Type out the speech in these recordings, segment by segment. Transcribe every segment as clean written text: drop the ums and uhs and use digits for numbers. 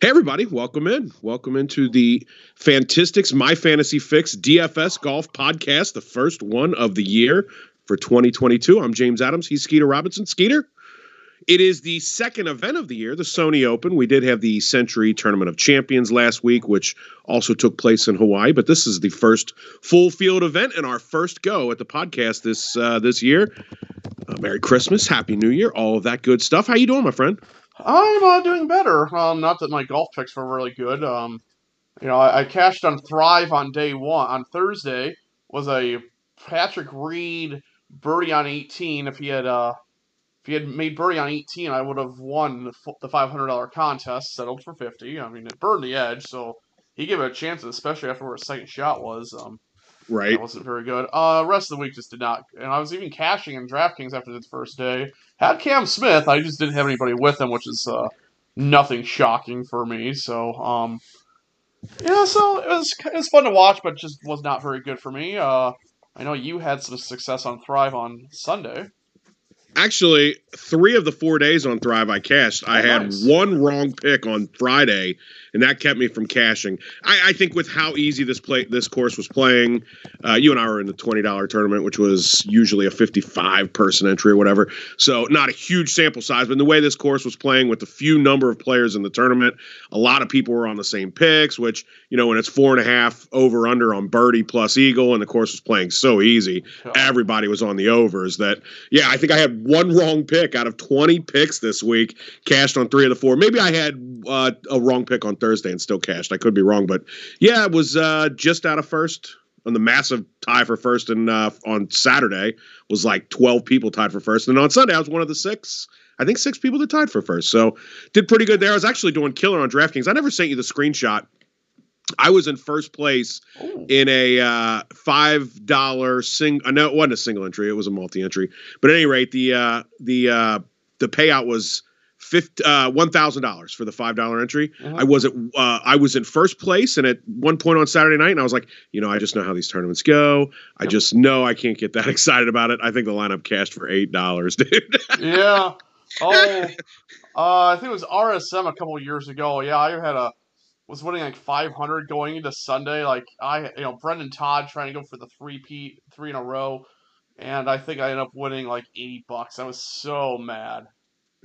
Hey, everybody. Welcome in. Welcome into the Fantastics, My Fantasy Fix, DFS Golf Podcast, the first one of the year for 2022. I'm James Adams. He's Skeeter Robinson. Skeeter, it is the second event of the year, the Sony Open. We did have the Century Tournament of Champions last week, which also took place in Hawaii. But this is the first full field event and our first go at the podcast this year. Merry Christmas. Happy New Year. All of that good stuff. How you doing, my friend? I'm doing better. Not that my golf picks were really good. I cashed on Thrive on day one. On Thursday was a Patrick Reed birdie on 18. If he had made birdie on 18, I would have won the $500 contest. Settled for 50. I mean, it burned the edge, so he gave it a chance, especially after where his second shot was. Right, that wasn't very good. Rest of the week just did not. And I was even cashing in DraftKings after the first day. Had Cam Smith, I just didn't have anybody with him, which is nothing shocking for me. So, so it was fun to watch, but just was not very good for me. I know you had some success on Thrive on Sunday. Actually, 3 of the 4 days on Thrive I cashed. Oh, I had one wrong pick on Friday, and that kept me from cashing. I think with how easy this course was playing, you and I were in the $20 tournament, which was usually a 55-person entry or whatever. So not a huge sample size, but in the way this course was playing with the few number of players in the tournament, a lot of people were on the same picks, which, when it's 4.5 over-under on birdie plus eagle, and the course was playing so easy, everybody was on the overs that, I think I had one wrong pick out of 20 picks this week, cashed on 3 of the 4. Maybe I had a wrong pick on Thursday and still cashed. I could be wrong, but it was just out of first on the massive tie for first. And on Saturday was like 12 people tied for first. And on Sunday, I was one of the 6 people that tied for first. So did pretty good there. I was actually doing killer on DraftKings. I never sent you the screenshot. I was in first place in a $5 single. No, it wasn't a single entry. It was a multi-entry. But at any rate, the payout was $1,000 for the $5 entry. Uh-huh. I was in first place, and at one point on Saturday night, and I was like, I just know how these tournaments go. I just know I can't get that excited about it. I think the lineup cashed for $8, dude. Yeah. Oh, I think it was RSM a couple of years ago. Yeah, I had was winning like 500 going into Sunday. Like Brendan Todd trying to go for the three in a row, and I think I ended up winning like $80. I was so mad.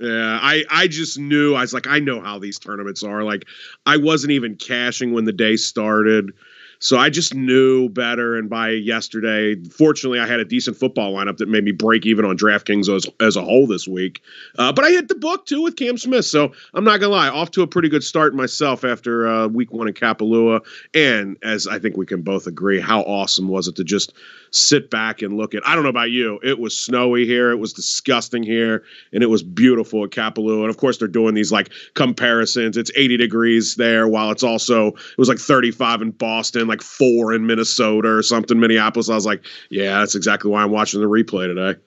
Yeah, I just knew. I was like, I know how these tournaments are. Like I wasn't even cashing when the day started, so I just knew better. And by yesterday, fortunately, I had a decent football lineup that made me break even on DraftKings as a whole this week. But I hit the book, too, with Cam Smith. So I'm not going to lie, off to a pretty good start myself after week one in Kapalua. And as I think we can both agree, how awesome was it to just sit back and look at – I don't know about you. It was snowy here. It was disgusting here. And it was beautiful at Kapalua. And, of course, they're doing these, like, comparisons. It's 80 degrees there while it's also – it was like 35 in Boston, like 4 in Minnesota or something, Minneapolis. I was like, yeah, that's exactly why I'm watching the replay today.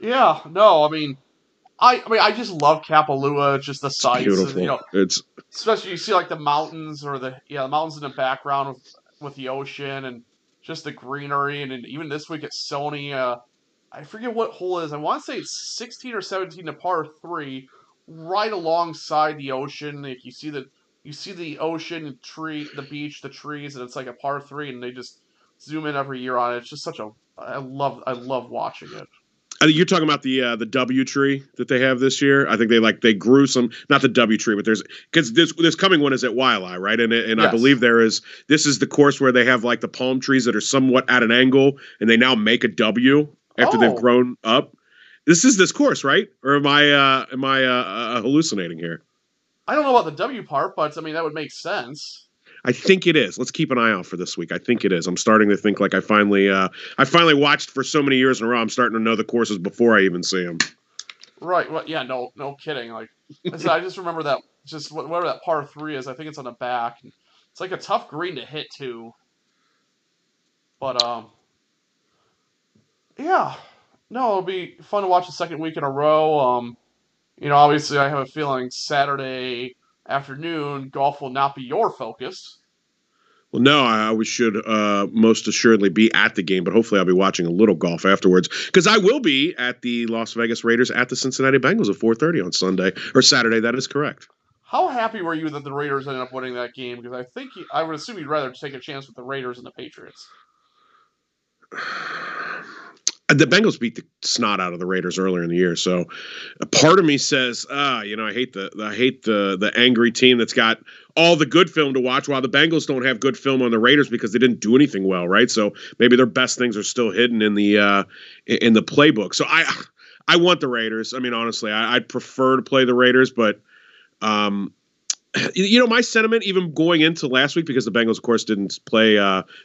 Yeah, no, I mean, I just love Kapalua, just the sights. Beautiful. And, it's especially you see like the mountains or the mountains in the background with the ocean and just the greenery. And even this week at Sony, I forget what hole it is. I want to say it's 16 or 17 to par 3, right alongside the ocean. Like you see the ocean, tree, the beach, the trees, and it's like a par 3, and they just zoom in every year on it. It's just such a – I love watching it. You're talking about the W tree that they have this year. I think they grew some, not the W tree, but there's, because this coming one is at Wailea, right? And yes. I believe this is the course where they have like the palm trees that are somewhat at an angle, and they now make a W after they've grown up. This is this course, right? Or am I hallucinating here? I don't know about the W part, but, that would make sense. I think it is. Let's keep an eye out for this week. I think it is. I'm starting to think like I finally watched for so many years in a row. I'm starting to know the courses before I even see them. Right. Well, yeah, no kidding. Like I just remember that just whatever that par 3 is. I think it's on the back. It's like a tough green to hit too. But, yeah, no, it'll be fun to watch the second week in a row. Obviously, I have a feeling Saturday afternoon golf will not be your focus. Well, no, I should most assuredly be at the game, but hopefully I'll be watching a little golf afterwards because I will be at the Las Vegas Raiders at the Cincinnati Bengals at 4:30 on Sunday or Saturday. That is correct. How happy were you that the Raiders ended up winning that game? Because I think I would assume you'd rather take a chance with the Raiders and the Patriots. The Bengals beat the snot out of the Raiders earlier in the year, so a part of me says, I hate the angry team that's got all the good film to watch, while the Bengals don't have good film on the Raiders because they didn't do anything well, right? So maybe their best things are still hidden in the playbook. So I want the Raiders. I mean, honestly, I'd prefer to play the Raiders, but my sentiment even going into last week, because the Bengals, of course, didn't play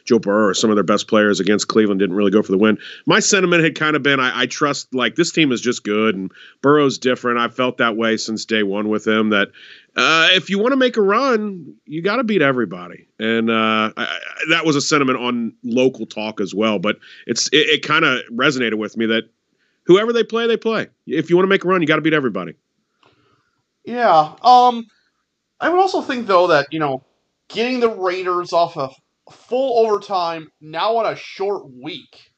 Joe Burrow or some of their best players against Cleveland, didn't really go for the win. My sentiment had kind of been, I trust, like, this team is just good and Burrow's different. I felt that way since day one with him, that if you want to make a run, you got to beat everybody. And that was a sentiment on local talk as well. But it kind of resonated with me that whoever they play, they play. If you want to make a run, you got to beat everybody. Yeah. I would also think, though, that, getting the Raiders off of full overtime now on a short week.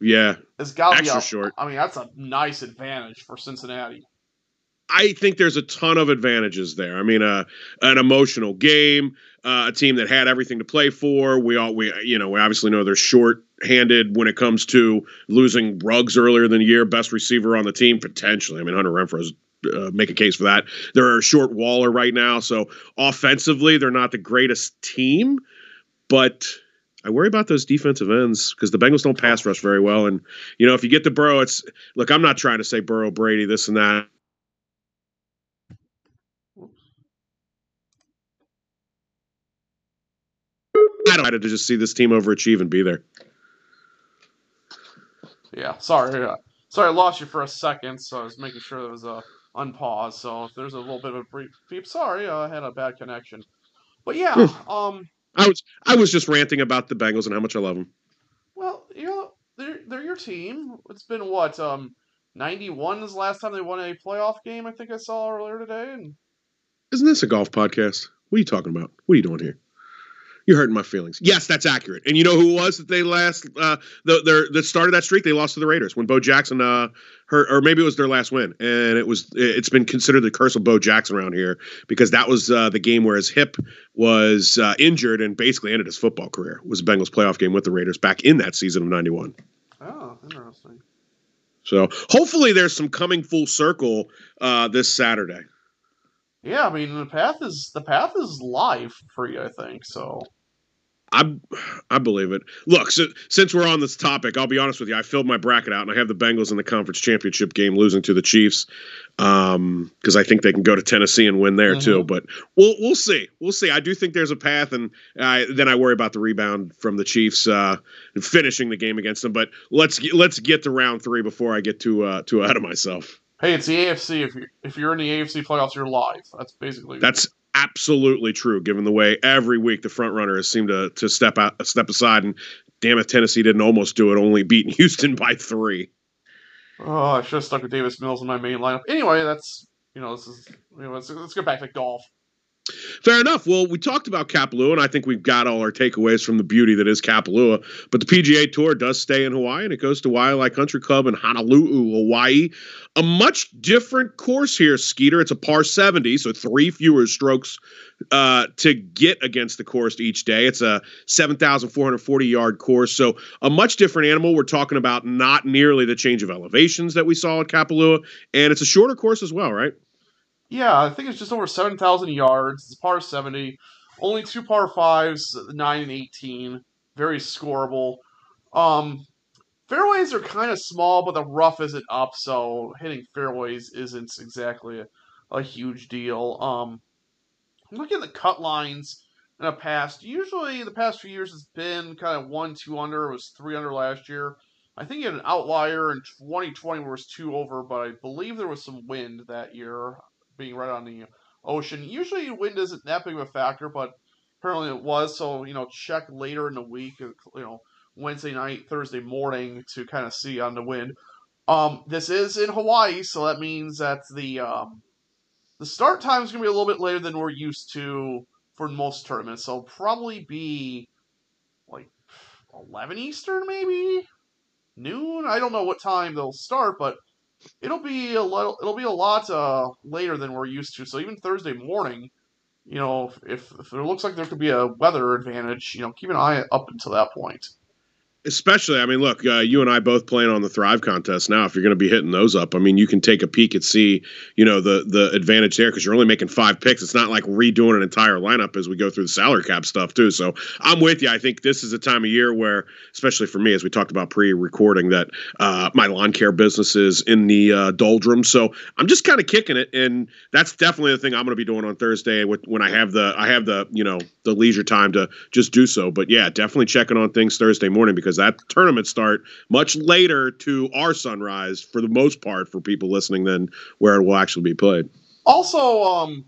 Yeah. It's got to be short. I mean, that's a nice advantage for Cincinnati. I think there's a ton of advantages there. I mean, an emotional game, a team that had everything to play for. We obviously know they're short-handed when it comes to losing Ruggs earlier in the year, best receiver on the team, potentially. I mean, Hunter Renfro's make a case for that. They're a short Waller right now, so offensively they're not the greatest team, but I worry about those defensive ends because the Bengals don't pass rush very well, and if you get to Burrow, it's look, I'm not trying to say Burrow, Brady, this and that. I don't know how to just see this team overachieve and be there. Yeah, sorry, I lost you for a second, so I was making sure there was a unpause, so if there's a little bit of a brief beep, sorry, I had a bad connection. But yeah, I was just ranting about the Bengals and how much I love them. Well, they're your team. It's been 91 is the last time they won a playoff game, I think I saw earlier today. And isn't this a golf podcast? What are you talking about? What are you doing here? You're hurting my feelings. Yes, that's accurate. And you know who was that they last that started that streak? They lost to the Raiders when Bo Jackson or maybe it was their last win. And it's been considered the curse of Bo Jackson around here because that was the game where his hip was injured and basically ended his football career. It was a Bengals playoff game with the Raiders back in that season of 91. Oh, interesting. So hopefully there's some coming full circle this Saturday. Yeah, I mean the path is live for you, I think. So, I believe it. Look, so, since we're on this topic, I'll be honest with you. I filled my bracket out, and I have the Bengals in the conference championship game losing to the Chiefs because I think they can go to Tennessee and win there too. But we'll see. We'll see. I do think there's a path, and then I worry about the rebound from the Chiefs finishing the game against them. But let's get to round three before I get too ahead of myself. Hey, it's the AFC. If you're in the AFC playoffs, you're live. That's absolutely true, given the way every week the front runner has seemed to step aside. And damn it, Tennessee didn't almost do it, only beating Houston by 3. Oh, I should have stuck with Davis Mills in my main lineup. Anyway, let's get back to golf. Fair enough. Well, we talked about Kapalua, and I think we've got all our takeaways from the beauty that is Kapalua. But the PGA Tour does stay in Hawaii, and it goes to Wailea Country Club in Honolulu, Hawaii. A much different course here, Skeeter. It's a par 70, so 3 fewer strokes to get against the course each day. It's a 7,440-yard course, so a much different animal. We're talking about not nearly the change of elevations that we saw at Kapalua, and it's a shorter course as well, right? Yeah, I think it's just over 7,000 yards. It's par 70. Only 2 par 5s, 9 and 18. Very scoreable. Fairways are kind of small, but the rough isn't up, so hitting fairways isn't exactly a huge deal. Looking at the cut lines in the past, usually the past few years it's been kind of 1, 2 under. It was 3 under last year. I think you had an outlier in 2020 where it was 2 over, but I believe there was some wind that year. Being right on the ocean. Usually wind isn't that big of a factor, but apparently it was. So, check later in the week, Wednesday night, Thursday morning to kind of see on the wind. This is in Hawaii, so that means that the start time is going to be a little bit later than we're used to for most tournaments. So probably be like 11 Eastern, maybe? Noon? I don't know what time they'll start, but it'll be a lot later than we're used to. So even Thursday morning, you know, if it looks like there could be a weather advantage, you know, keep an eye up until that point. Especially, I mean, look, you and I both playing on the Thrive contest now. If you're going to be hitting those up, I mean, you can take a peek and see, you know, the advantage there because you're only making 5 picks. It's not like redoing an entire lineup as we go through the salary cap stuff, too. So I'm with you. I think this is a time of year where, especially for me, as we talked about pre-recording, that my lawn care business is in the doldrums. So I'm just kind of kicking it. And that's definitely the thing I'm going to be doing on Thursday when I have the, you know, the leisure time to just do so. But yeah, definitely checking on things Thursday morning because that tournament start much later to our sunrise for the most part for people listening than where it will actually be played. Also,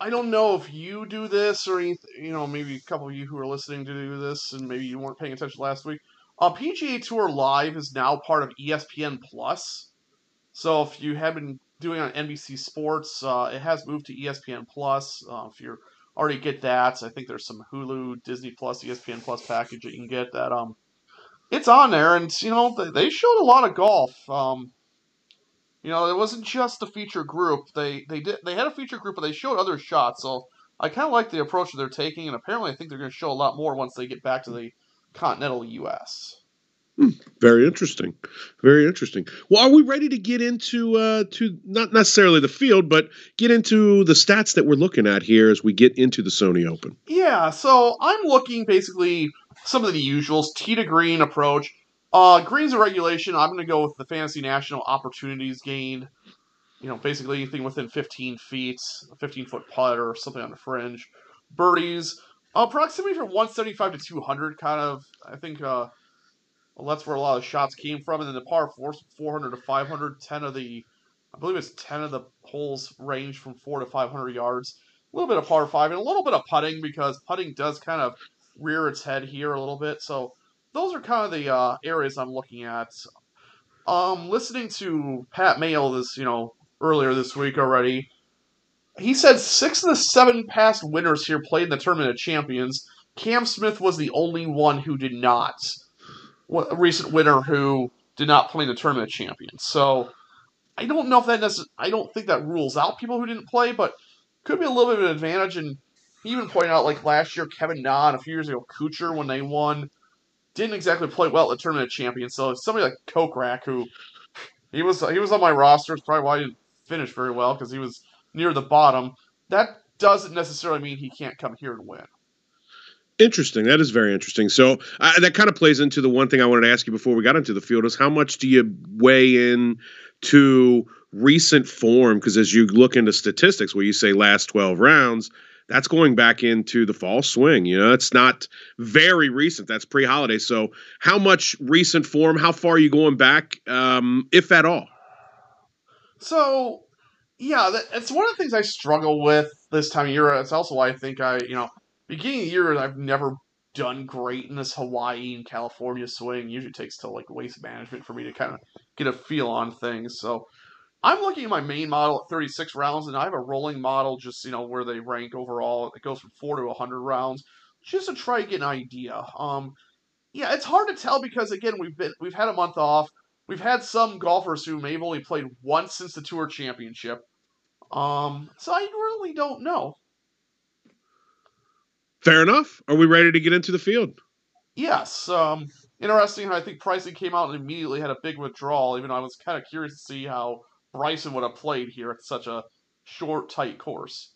I don't know if you do this or anything, you know, maybe a couple of you who are listening to do this and maybe you weren't paying attention last week. PGA Tour Live is now part of ESPN Plus. So if you have been doing on NBC Sports, it has moved to ESPN Plus. If you're already get that. I think there's some Hulu, Disney Plus, ESPN Plus package that you can get that. It's on there, and, you know, they showed a lot of golf. You know, it wasn't just the feature group. They had a feature group, but they showed other shots, so I kind of like the approach that they're taking, and apparently I think they're going to show a lot more once they get back to the continental U.S. Very interesting. Very interesting. Well, are we ready to get into to not necessarily the field, but get into the stats that we're looking at here as we get into the Sony Open? Yeah, so I'm looking basically some of the usuals, tee to green approach. Greens of regulation, I'm going to go with the Fantasy National opportunities gained. You know, basically anything within 15 feet, a 15-foot putt or something on the fringe. Birdies, proximity from 175 to 200 kind of, I think... Well, that's where a lot of the shots came from. And then the par 4s, 400 to 500, 10 of the holes range from 4 to 500 yards. A little bit of par 5 and a little bit of putting because putting does kind of rear its head here a little bit. So those are kind of the areas I'm looking at. Listening to Pat Mayo earlier this week already, he said 6 of the 7 past winners here played in the Tournament of Champions. Cam Smith was the only one who did not. A recent winner who did not play in the Tournament of Champions. So I don't know if that I don't think that rules out people who didn't play, but could be a little bit of an advantage. And he even pointed out, like last year, Kevin Na and a few years ago, Kuchar, when they won, didn't exactly play well at the Tournament of Champions. So somebody like Kokrak, who he was on my roster, it's probably why he didn't finish very well because he was near the bottom. That doesn't necessarily mean he can't come here and win. Interesting. That is very interesting. So that kind of plays into the one thing I wanted to ask you before we got into the field is how much do you weigh in to recent form? Because as you look into statistics where you say last 12 rounds, that's going back into the fall swing. You know, it's not very recent. That's pre-holiday. So how much recent form, how far are you going back, if at all? So, yeah, it's one of the things I struggle with this time of year. It's also why I think beginning of the year, I've never done great in this Hawaii and California swing. Usually takes till like waste management for me to kind of get a feel on things. So I'm looking at my main model at 36 rounds, and I have a rolling model just, where they rank overall. It goes from 4 to 100 rounds just to try to get an idea. Yeah, it's hard to tell because, again, we've had a month off. We've had some golfers who may have only played once since the Tour Championship. So I really don't know. Fair enough. Are we ready to get into the field? Yes. Interesting. I think Bryson came out and immediately had a big withdrawal, even though I was kind of curious to see how Bryson would have played here at such a short, tight course.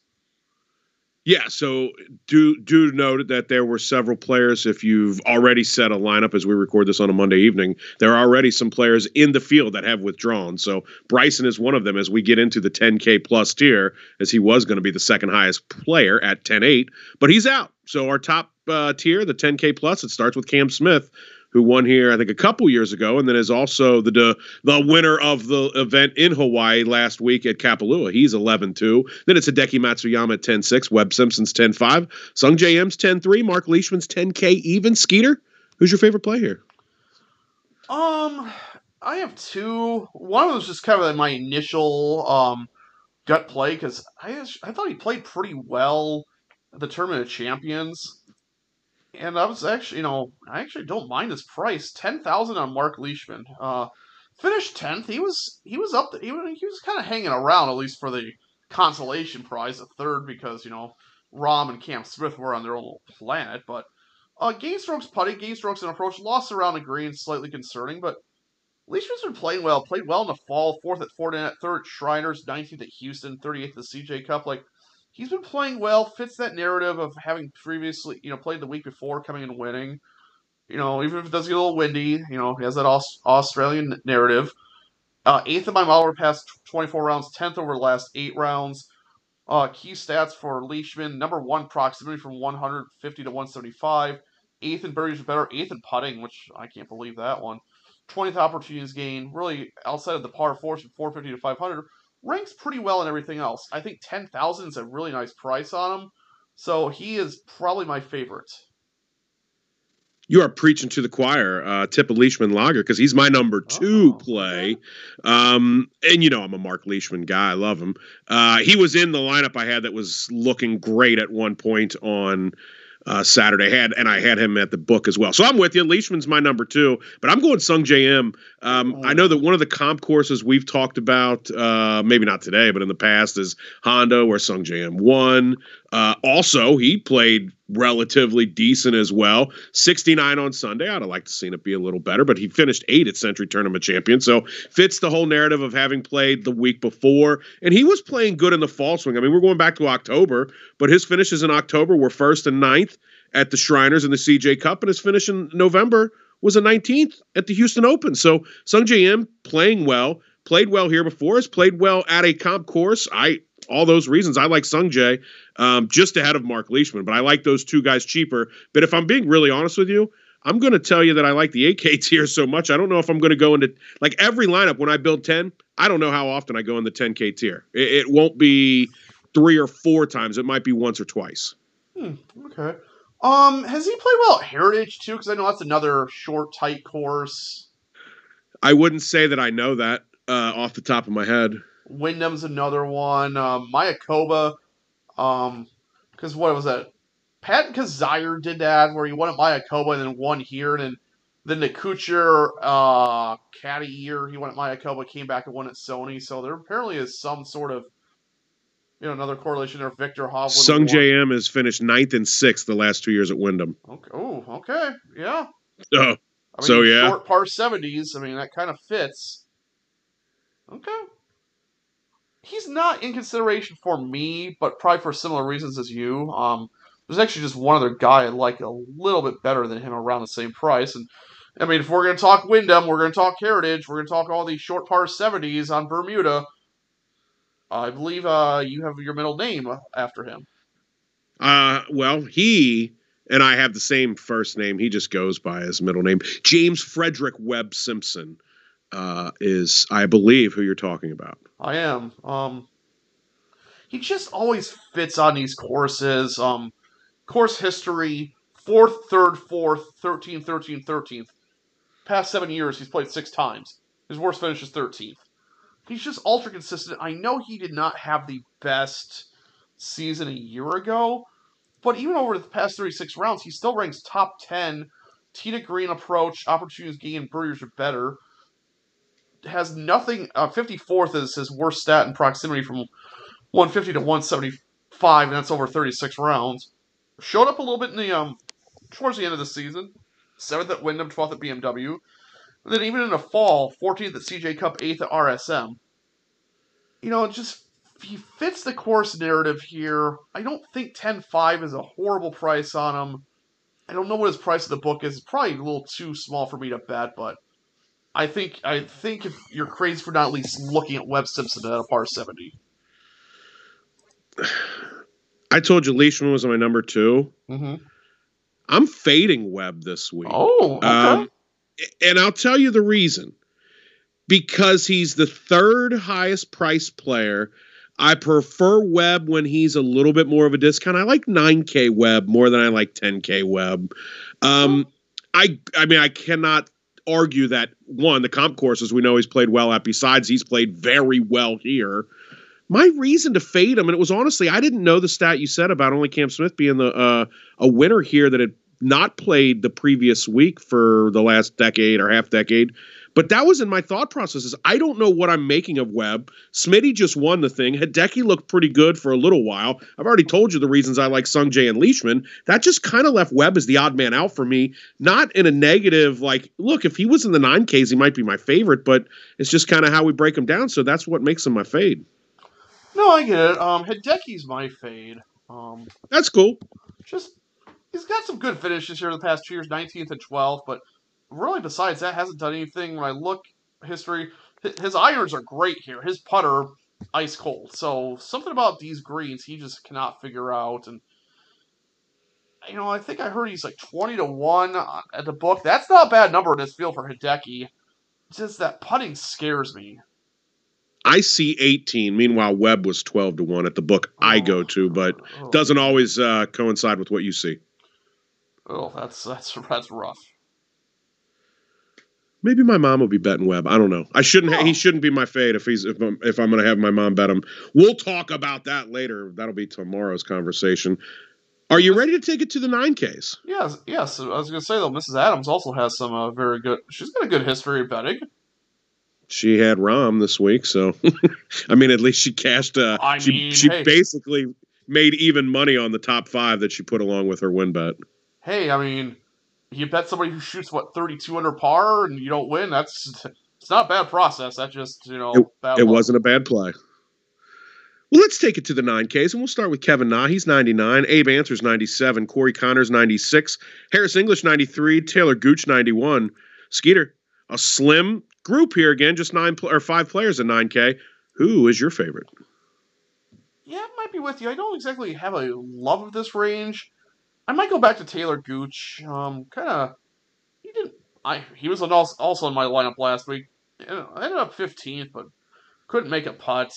Yeah, so do note that there were several players, if you've already set a lineup as we record this on a Monday evening, there are already some players in the field that have withdrawn. So Bryson is one of them as we get into the 10K plus tier, as he was going to be the second highest player at 10.8, but he's out. So our top tier, the 10K plus, it starts with Cam Smith, who won here, I think, a couple years ago, and then is also the winner of the event in Hawaii last week at Kapalua. He's 11-2. Then it's Hideki Matsuyama at 10-6, Webb Simpson's 10-5, Sungjae Im's 10-3, Mark Leishman's 10K even. Skeeter, who's your favorite play here? I have two. One of them was just kind of my initial gut play because I thought he played pretty well at the Tournament of Champions. And I was actually, I actually don't mind his price, $10,000 on Mark Leishman. Finished 10th. He was up there. He was kind of hanging around, at least for the consolation prize at third, because, you know, Rahm and Cam Smith were on their own little planet. But game strokes putting, game strokes and approach, lost around the green, slightly concerning. But Leishman's been playing well. Played well in the fall. 4th at Fortinet, 3rd at Shriners, 19th at Houston, 38th at the CJ Cup. Like, he's been playing well. Fits that narrative of having previously, you know, played the week before, coming and winning. You know, even if it does get a little windy, you know, he has that Australian narrative. 8th in my model over past 24 rounds, 10th over the last 8 rounds. Key stats for Leishman: number 1 proximity from 150 to 175. 8th in birdies or better, 8th in putting, which I can't believe that one. 20th opportunities gained, really outside of the par 4s from 450 to 500. Ranks pretty well in everything else. I think 10,000 is a really nice price on him, so he is probably my favorite. You are preaching to the choir. Tip a Leishman Lager, because he's my number 2 play. And, you know, I'm a Mark Leishman guy. I love him. He was in the lineup I had that was looking great at one point on Saturday. I had him at the book as well. So I'm with you. Leishman's my number 2, but I'm going Sungjae Im. I know that one of the comp courses we've talked about, maybe not today, but in the past, is Honda, where Sungjae Im won. Also, he played relatively decent as well. 69 on Sunday. I'd have liked to seen it be a little better, but he finished 8th at Century Tournament Champion. So fits the whole narrative of having played the week before. And he was playing good in the fall swing. I mean, we're going back to October, but his finishes in October were 1st and 9th at the Shriners and the CJ Cup, and his finish in November was a 19th at the Houston Open. So Sungjae Im playing well, played well here before, has played well at a comp course. All those reasons, I like Sungjae just ahead of Mark Leishman, but I like those 2 guys cheaper. But if I'm being really honest with you, I'm going to tell you that I like the 8K tier so much, I don't know if I'm going to go into, like, every lineup when I build 10, I don't know how often I go in the 10K tier. It won't be 3 or 4 times. It might be once or twice. Okay. Has he played well at Heritage, too? Because I know that's another short, tight course. I wouldn't say that I know that off the top of my head. Wyndham's another one. Mayakoba, because what was that? Patton Kazire did that, where he won at Mayakoba and then won here, and then the Kuchar caddy year, he won at Mayakoba, came back and won at Sony. So there apparently is some sort of, you know, another correlation there. Victor Hovland. Sungjae Im has finished 9th and 6th the last 2 years at Wyndham. Okay. Oh, okay, yeah. So yeah. Short par 70s. I mean, that kind of fits. Okay. He's not in consideration for me, but probably for similar reasons as you. There's actually just one other guy I like a little bit better than him around the same price. And I mean, if we're going to talk Wyndham, we're going to talk Heritage, we're going to talk all these short par 70s on Bermuda, I believe you have your middle name after him. Well, he and I have the same first name. He just goes by his middle name. James Frederick Webb Simpson is, I believe, who you're talking about. I am. He just always fits on these courses. Course history, 4th, 3rd, 4th, 13th, 13th, 13th. Past 7 years, he's played 6 times. His worst finish is 13th. He's just ultra consistent. I know he did not have the best season a year ago, but even over the past 36 rounds, he still ranks top 10. Tee to green approach, opportunities gained, birdies are better. Has nothing. 54th is his worst stat in proximity from 150 to 175, and that's over 36 rounds. Showed up a little bit in the towards the end of the season. 7th at Wyndham, 12th at BMW. And then even in the fall, 14th at CJ Cup, 8th at RSM. You know, just he fits the course narrative here. I don't think 10.5 is a horrible price on him. I don't know what his price of the book is. It's probably a little too small for me to bet, but I think if you're crazy for not at least looking at Webb Simpson at a par 70. I told you Leishman was my number 2. Mm-hmm. I'm fading Webb this week. Oh, okay. And I'll tell you the reason. Because he's the 3rd highest priced player. I prefer Webb when he's a little bit more of a discount. I like 9K Webb more than I like 10K Webb. I mean, I cannot argue that, one, the comp courses we know he's played well at, besides he's played very well here. My reason to fade him, and it was honestly, I didn't know the stat you said about only Cam Smith being the a winner here that had not played the previous week for the last decade or half decade. But that was in my thought process. Is I don't know what I'm making of Webb. Smitty just won the thing. Hideki looked pretty good for a little while. I've already told you the reasons I like Sungjae and Leishman. That just kind of left Webb as the odd man out for me. Not in a negative, like, look, if he was in the 9Ks, he might be my favorite, but it's just kind of how we break him down. So that's what makes him my fade. No, I get it. Hideki's my fade. That's cool. Just, he's got some good finishes here in the past 2 years, 19th and 12th, but really besides that, hasn't done anything. When I look history, his irons are great here. His putter, ice cold. So something about these greens he just cannot figure out. And, you know, I think I heard he's like 20-1 at the book. That's not a bad number in this field for Hideki. Just that putting scares me. I see 18. Meanwhile, Webb was 12-1 at the book I go to, but doesn't always coincide with what you see. Oh, that's rough. Maybe my mom will be betting Webb. I don't know. I shouldn't. He shouldn't be my fade if I'm going to have my mom bet him. We'll talk about that later. That'll be tomorrow's conversation. Are you ready to take it to the 9Ks? Yes. I was going to say though, Mrs. Adams also has some very good. She's got a good history of betting. She had Rahm this week, so I mean, at least she cashed. She basically made even money on the top five that she put along with her win bet. Hey, I mean, you bet somebody who shoots 32 under par and you don't win. It's not a bad process. That just it wasn't a bad play. Well, let's take it to the 9Ks, and we'll start with Kevin Na. He's 99. Abe Answer's 97. Corey Connors 96. Harris English 93. Taylor Gooch 91. Skeeter, a slim group here again, just 5 players in 9K. Who is your favorite? Yeah, I might be with you. I don't exactly have a love of this range. I might go back to Taylor Gooch. He was also in my lineup last week. I ended up 15th, but couldn't make a putt.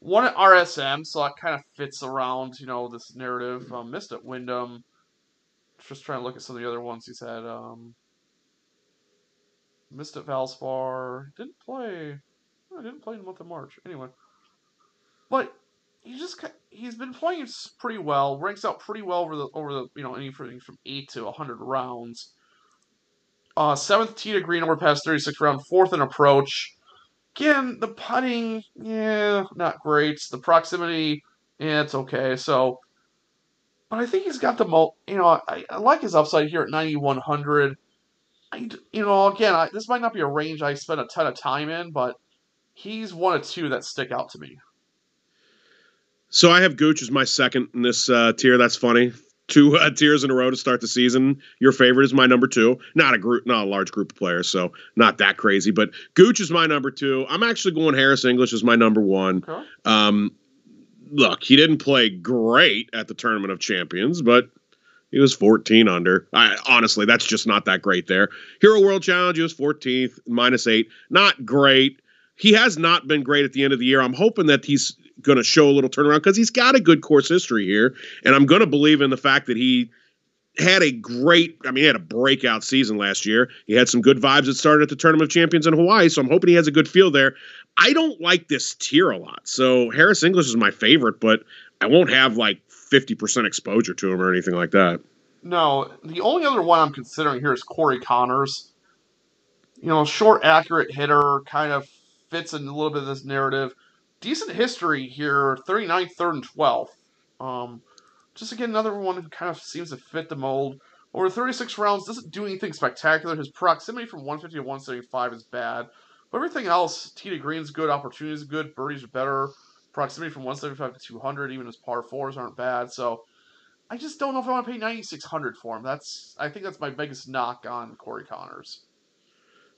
Won at RSM, so that kind of fits around this narrative. Missed at Wyndham. Just trying to look at some of the other ones he's had. Missed at Valspar. I didn't play in the month of March. Anyway. But he's been playing pretty well. Ranks out pretty well over the anything from 8 to 100 rounds. 7th tee to green over past 36 round. 4th in approach. Again, the putting, not great. The proximity, it's okay. So, but I think he's got the most. I like his upside here at 9,100. This might not be a range I spend a ton of time in, but he's one of two that stick out to me. So I have Gooch as my second in this tier. That's funny. 2 tiers in a row to start the season. Your favorite is my number 2. Not a large group of players, so not that crazy. But Gooch is my number 2. I'm actually going Harris English as my number 1. Okay. Look, he didn't play great at the Tournament of Champions, but he was 14 under. Honestly, that's just not that great there. Hero World Challenge, he was 14th, -8. Not great. He has not been great at the end of the year. I'm hoping that he's going to show a little turnaround because he's got a good course history here. And I'm going to believe in the fact that he had a breakout season last year. He had some good vibes that started at the Tournament of Champions in Hawaii. So I'm hoping he has a good feel there. I don't like this tier a lot. So Harris English is my favorite, but I won't have 50% exposure to him or anything like that. No, the only other one I'm considering here is Corey Connors. Short, accurate hitter, kind of fits in a little bit of this narrative. Decent history here, 39th, 3rd, and 12th. Just again, another one who kind of seems to fit the mold. Over 36 rounds, doesn't do anything spectacular. His proximity from 150 to 175 is bad. But everything else, tee to green's good, opportunities are good, birdies are better. Proximity from 175 to 200, even his par 4s aren't bad. So I just don't know if I want to pay 9,600 for him. I think that's my biggest knock on Corey Connors.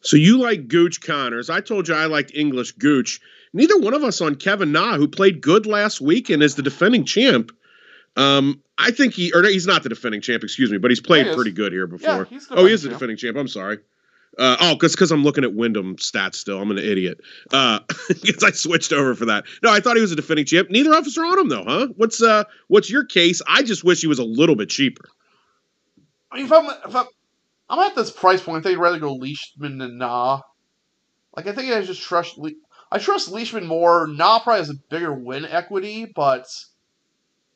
So you like Gooch Connors. I told you I liked English Gooch. Neither one of us on Kevin Na, who played good last week and is the defending champ. I think he's not the defending champ, excuse me, but he's played pretty good here before. Yeah, he is the defending champ. I'm sorry. Because I'm looking at Wyndham stats still. I'm an idiot. Because I switched over for that. No, I thought he was a defending champ. Neither of us are on him, though, huh? What's your case? I just wish he was a little bit cheaper. I mean, if I'm at this price point, I think I'd rather go Leishman than Na. I think I just trust Leishman more. Na probably has a bigger win equity, but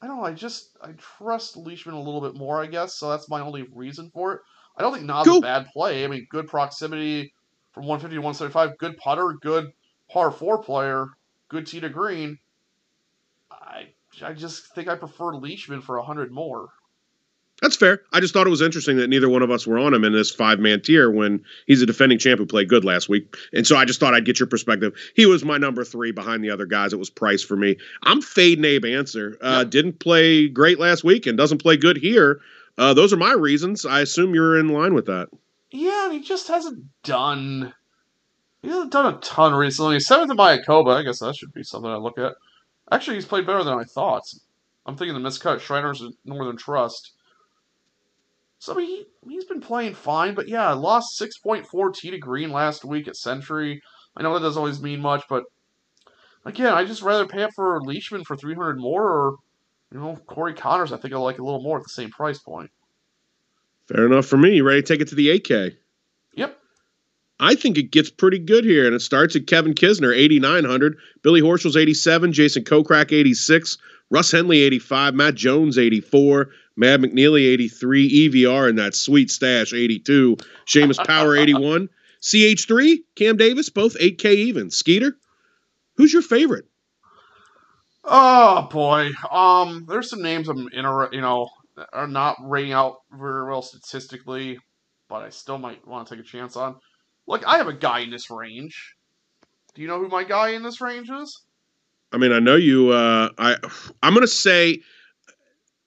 I don't know. I trust Leishman a little bit more, I guess. So that's my only reason for it. I don't think Na's a bad play. I mean, good proximity, from 150 to 175. Good putter, good par four player, good tee to green. I just think I prefer Leishman for 100 more. That's fair. I just thought it was interesting that neither one of us were on him in this five-man tier when he's a defending champ who played good last week. And so I just thought I'd get your perspective. He was my number three behind the other guys. It was Price for me. I'm fading Abe Answer. Didn't play great last week and doesn't play good here. Those are my reasons. I assume you're in line with that. Yeah, he just hasn't done a ton recently. Seventh in Mayakoba. I guess that should be something I look at. Actually, he's played better than I thought. I'm thinking the miscut Shriners and Northern Trust. So he's been playing fine, but yeah, lost 6.4 tee to green last week at Century. I know that doesn't always mean much, but again, I just rather pay up for Leishman for 300 more, or Corey Connors. I think I like a little more at the same price point. Fair enough for me. You ready to take it to the 8K? Yep. I think it gets pretty good here, and it starts at Kevin Kisner, 8,900. Billy Horschel's 87. Jason Kokrak, 86. Russ Henley, 85. Matt Jones, 84. Matt McNeely, 83. EVR in that sweet stash, 82. Seamus Power, 81. CH3, Cam Davis, both 8K even. Skeeter, who's your favorite? Oh, boy. There's some names I'm are not rating out very well statistically, but I still might want to take a chance on. Look, I have a guy in this range. Do you know who my guy in this range is? I mean, I know you. I'm going to say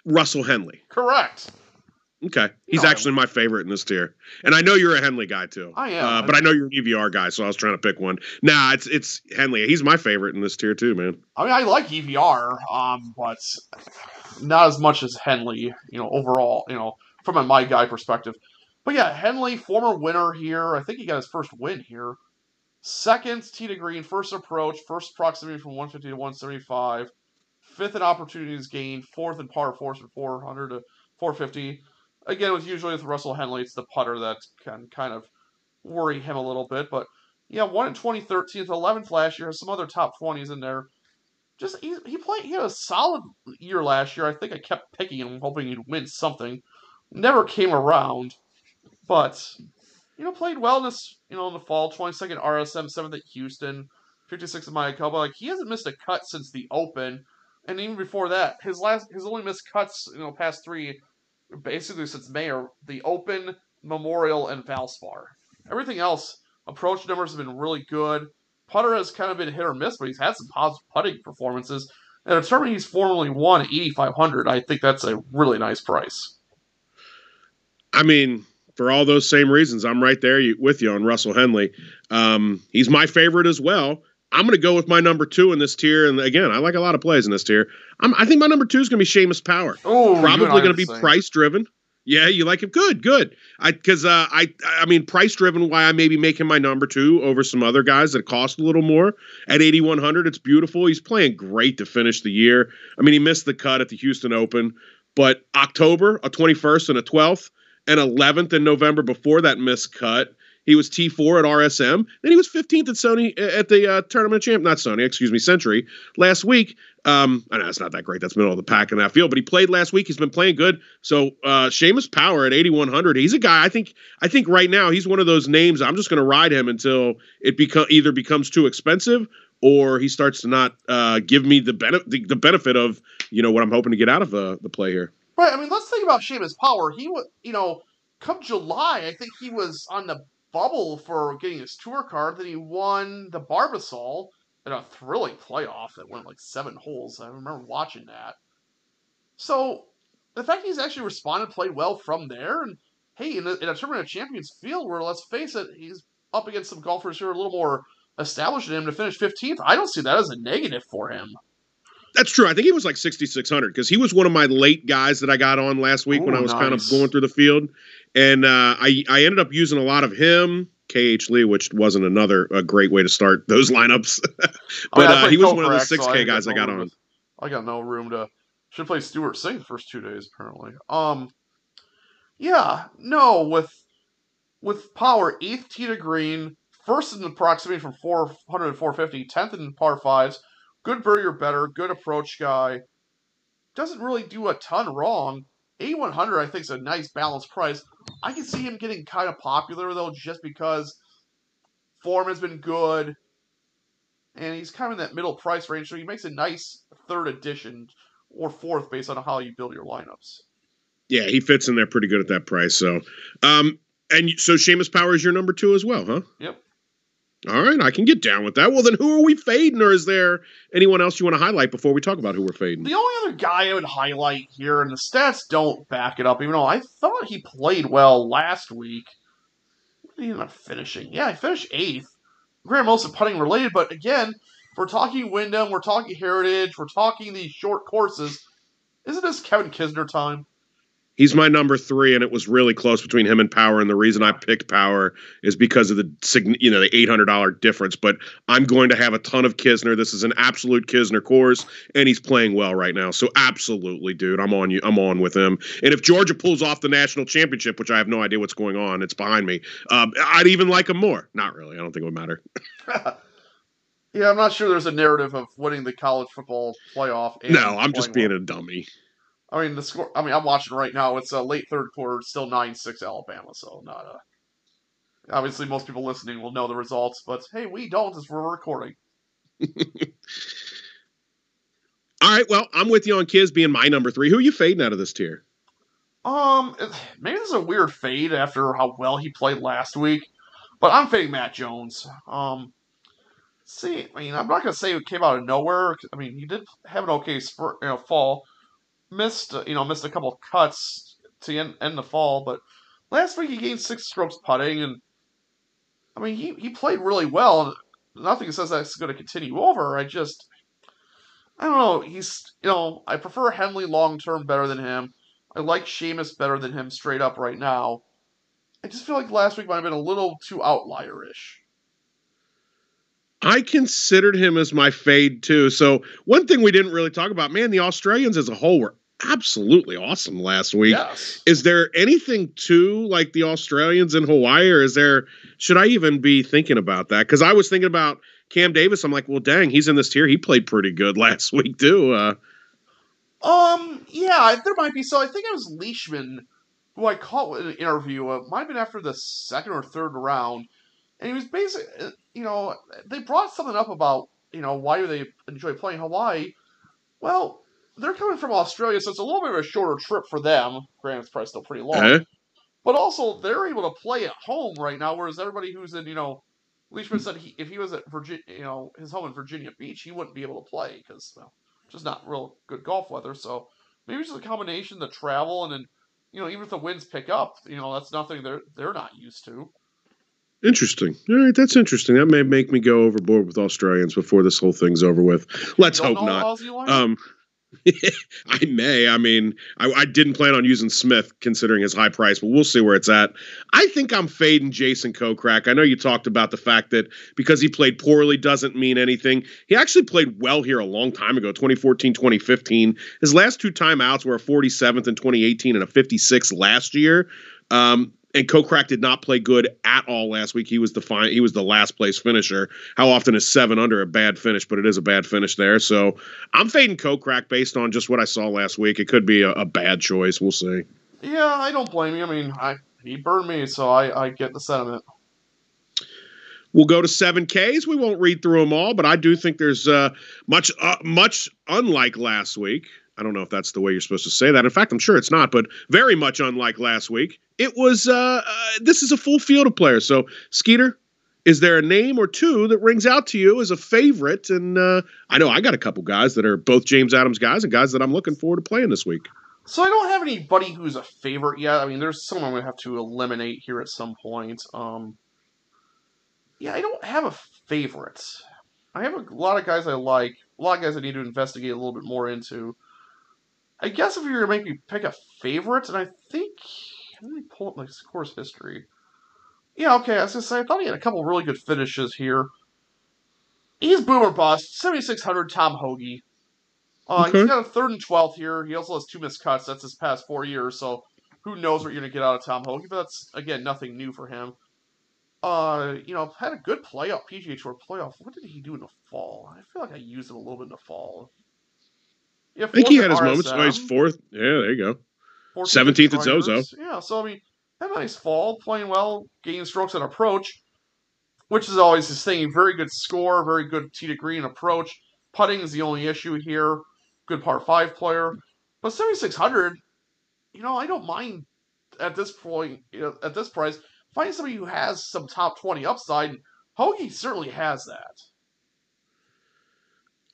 Russell Henley. Correct. Okay. He's actually my favorite in this tier. And I know you're a Henley guy, too. I am. But I know you're an EVR guy, so I was trying to pick one. Nah, it's Henley. He's my favorite in this tier, too, man. I mean, I like EVR, but not as much as Henley, overall, from a my guy perspective. But yeah, Henley, former winner here. I think he got his first win here. Second tee to green, first approach, first proximity from 150 to 175. Fifth in opportunities gained, fourth in par fours from 400 to 450. Again, with Russell Henley, it's the putter that can kind of worry him a little bit. But yeah, won in 2013, 11th last year. Has some other top 20s in there. Just he had a solid year last year. I think I kept picking him, hoping he'd win something. Never came around. But, played well this, in the fall, 22nd RSM, 7th at Houston, 56th at Mayakoba. He hasn't missed a cut since the Open. And even before that, his only missed cuts, past three, basically since May, are the Open, Memorial, and Valspar. Everything else, approach numbers have been really good. Putter has kind of been hit or miss, but he's had some positive putting performances. And determining he's formerly won at 8,500, I think that's a really nice price. I mean, for all those same reasons, I'm right there with you on Russell Henley. He's my favorite as well. I'm going to go with my number two in this tier. And again, I like a lot of plays in this tier. I think my number two is going to be Seamus Power. Oh, probably going to be price driven. Yeah, you like him? Good. Because price driven. Why I maybe make him my number two over some other guys that cost a little more at 8,100. It's beautiful. He's playing great to finish the year. I mean, he missed the cut at the Houston Open, but October, a 21st and a 12th. And 11th in November before that miscut. He was T4 at RSM. Then he was 15th at Sony at the tournament champ. Not Sony, excuse me, Century last week. I know it's not that great. That's middle of the pack in that field. But he played last week. He's been playing good. So Seamus Power at 8,100. He's a guy. I think right now he's one of those names. I'm just going to ride him until it either becomes too expensive or he starts to not give me the benefit of what I'm hoping to get out of the play here. Right, I mean, let's think about Seamus Power. He was, come July, I think he was on the bubble for getting his tour card. Then he won the Barbasol in a thrilling playoff that went like seven holes. I remember watching that. So the fact he's actually responded, played well from there, and hey, in a tournament of champions field where, let's face it, he's up against some golfers who are a little more established than him to finish 15th, I don't see that as a negative for him. That's true. I think he was like 6,600 because he was one of my late guys that I got on last week when I was kind of going through the field. And I ended up using a lot of him, K.H. Lee, which wasn't a great way to start those lineups. But he was one of the 6K guys I got on. I got no room to – should play Stuart Singh the first 2 days apparently. With Power, 8th tee to green, 1st in the proximity from 400 to 450, 10th in par 5s. Good birdie or better, good approach guy. Doesn't really do a ton wrong. 8,100, I think, is a nice balanced price. I can see him getting kind of popular, though, just because form has been good. And he's kind of in that middle price range, so he makes a nice third addition or fourth based on how you build your lineups. Yeah, he fits in there pretty good at that price. So, and so Seamus Power is your number two as well, huh? Yep. All right, I can get down with that. Well, then who are we fading, or is there anyone else you want to highlight before we talk about who we're fading? The only other guy I would highlight here, and the stats don't back it up, even though I thought he played well last week. What did he end up finishing? Yeah, he finished 8th. Graham Wilson putting related, but again, if we're talking Wyndham, we're talking Heritage, we're talking these short courses, isn't this Kevin Kisner time? He's my number three, and it was really close between him and Power. And the reason I picked Power is because of the $800 difference. But I'm going to have a ton of Kisner. This is an absolute Kisner course, and he's playing well right now. So absolutely, dude, I'm on you. I'm on with him. And if Georgia pulls off the national championship, which I have no idea what's going on, it's behind me. I'd even like him more. Not really. I don't think it would matter. Yeah, I'm not sure. There's a narrative of winning the college football playoff. And no, I'm just being a dummy. I mean, the score. I mean, I'm watching right now. It's a late third quarter, still 9-6 Alabama. So not a. Obviously, most people listening will know the results, but hey, we don't as we're recording. All right. Well, I'm with you on Kiz being my number three. Who are you fading out of this tier? Maybe this is a weird fade after how well he played last week, but I'm fading Matt Jones. See, I mean, I'm not gonna say it came out of nowhere. I mean, he did have an okay spurt, fall. Missed a couple of cuts to end the fall, but last week he gained 6 strokes putting, and I mean, he played really well. Nothing says that's going to continue over. I don't know. I prefer Henley long-term better than him. I like Seamus better than him straight up right now. I just feel like last week might have been a little too outlier-ish. I considered him as my fade, too. So one thing we didn't really talk about, man, the Australians as a whole were absolutely awesome last week. Yes. Is there anything to like the Australians in Hawaii, or should I even be thinking about that? Because I was thinking about Cam Davis. I'm like, well, dang, he's in this tier. He played pretty good last week, too. Yeah, there might be. So I think it was Leishman, who I caught in an interview. It might have been after the second or third round. And he was basically, they brought something up about, why do they enjoy playing Hawaii? Well, they're coming from Australia, so it's a little bit of a shorter trip for them. Granted, it's probably still pretty long. Uh-huh. But also, they're able to play at home right now, whereas everybody who's in, Leishman said if he was at Virginia, his home in Virginia Beach, he wouldn't be able to play because, just not real good golf weather. So maybe it's just a combination of the travel and then, even if the winds pick up, that's nothing they're not used to. Interesting. All right, that's interesting. That may make me go overboard with Australians before this whole thing's over with. Let's hope not. I may. I mean, I didn't plan on using Smith considering his high price, but we'll see where it's at. I think I'm fading Jason Kokrak. I know you talked about the fact that because he played poorly doesn't mean anything. He actually played well here a long time ago, 2014, 2015. His last 2 timeouts were a 47th in 2018 and a 56th last year. And Kokrak did not play good at all last week. He was the last place finisher. How often is 7 under a bad finish? But it is a bad finish there. So I'm fading Kokrak based on just what I saw last week. It could be a bad choice. We'll see. Yeah, I don't blame you. I mean, he burned me, so I get the sentiment. We'll go to 7Ks. We won't read through them all, but I do think there's much unlike last week. I don't know if that's the way you're supposed to say that. In fact, I'm sure it's not, but very much unlike last week. It was, this is a full field of players. So, Skeeter, is there a name or two that rings out to you as a favorite? And I know I got a couple guys that are both James Adams guys and guys that I'm looking forward to playing this week. So I don't have anybody who's a favorite yet. I mean, there's someone I'm going to have to eliminate here at some point. I don't have a favorite. I have a lot of guys I like, a lot of guys I need to investigate a little bit more into. I guess if you were to make me pick a favorite, and I think... Let me pull up my course history. Yeah, okay, I was going to say, I thought he had a couple really good finishes here. He's boom or bust, 7,600 Tom Hoge. Okay. He's got a 3rd and 12th here. He also has 2 missed cuts. That's his past 4 years, so who knows what you're going to get out of Tom Hoge, but that's, again, nothing new for him. Had a good playoff, PGA Tour playoff. What did he do in the fall? I feel like I used him a little bit in the fall. Yeah, I think he had his moments. Oh, he's 4th. Yeah, there you go. 17th at Zozo. Yeah, so, I mean, had a nice fall, playing well, gaining strokes on approach. which is always his thing. Very good score, very good tee to green approach. Putting is the only issue here. Good par 5 player. But 7,600, you know, I don't mind at this point, you know, at this price, finding somebody who has some top 20 upside. And Hoge certainly has that.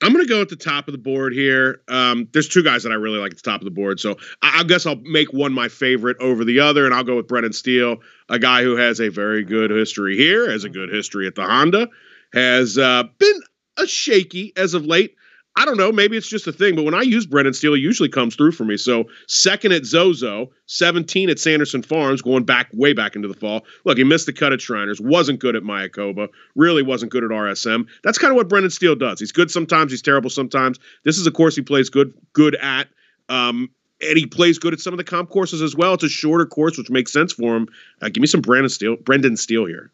I'm going to go at the top of the board here. There's two guys that I really like at the top of the board, so I guess I'll make one my favorite over the other, and I'll go with Brendan Steele, a guy who has a very good history here, has a good history at the Honda, has been a shaky as of late. I don't know, maybe it's just a thing, but when I use Brendan Steele, he usually comes through for me. So second at Zozo, 17 at Sanderson Farms, going back way back into the fall. Look, he missed the cut at Shriners, wasn't good at Mayakoba, really wasn't good at RSM. That's kind of what Brendan Steele does. He's good sometimes, he's terrible sometimes. This is a course he plays good at, and he plays good at some of the comp courses as well. It's a shorter course, which makes sense for him. Give me some Brendan Steele here.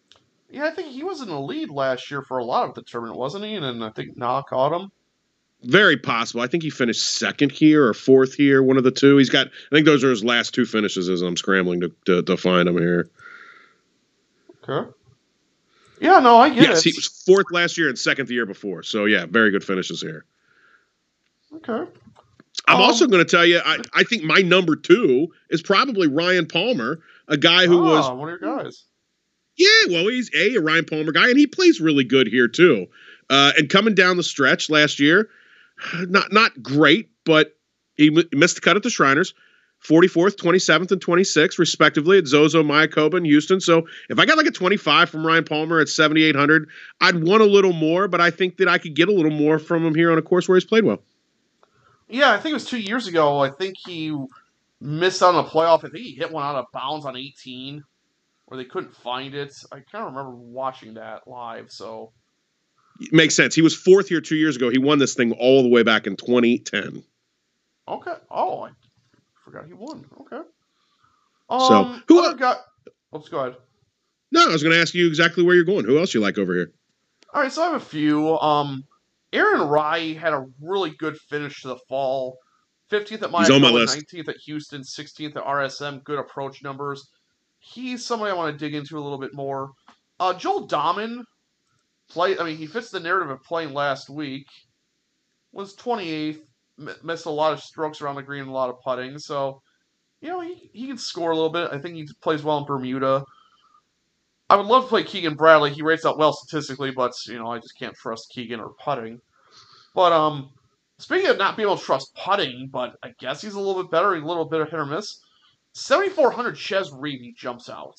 Yeah, I think he was in the lead last year for a lot of the tournament, wasn't he? And then I think Na caught him. Very possible. I think he finished second here or fourth here, one of the two. He's got, I think those are his last two finishes as I'm scrambling to find him here. Okay. Yeah, no, I get it. Yes, he was fourth last year and second the year before. So, yeah, very good finishes here. Okay. I'm also going to tell you, I think my number two is probably Ryan Palmer, a guy who was one of your guys. Yeah, well, he's a Ryan Palmer guy, and he plays really good here, too. And coming down the stretch last year, Not great, but he missed the cut at the Shriners, 44th, 27th, and 26th, respectively, at Zozo, Mayakoba, and Houston. So if I got like a 25 from Ryan Palmer at 7,800, I'd want a little more, but I think that I could get a little more from him here on a course where he's played well. Yeah, I think it was 2 years ago. I think he missed on the playoff. I think he hit one out of bounds on 18, or they couldn't find it. I kind of remember watching that live, so... Makes sense. He was fourth here 2 years ago. He won this thing all the way back in 2010. Okay. Oh, I forgot he won. Okay. So who else got? Let's go ahead. No, I was going to ask you exactly where you're going. Who else you like over here? All right. So I have a few. Aaron Rye had a really good finish to the fall. 50th at Miami, 19th at Houston, 16th at RSM. Good approach numbers. He's somebody I want to dig into a little bit more. Joel Dahman. I mean, he fits the narrative of playing last week. Was 28th, missed a lot of strokes around the green, a lot of putting. So, you know, he can score a little bit. I think he plays well in Bermuda. I would love to play Keegan Bradley. He rates out well statistically, but, you know, I just can't trust Keegan or putting. But speaking of not being able to trust putting, but I guess he's a little bit better, a little bit of hit or miss. 7,400 Ches Reavie jumps out.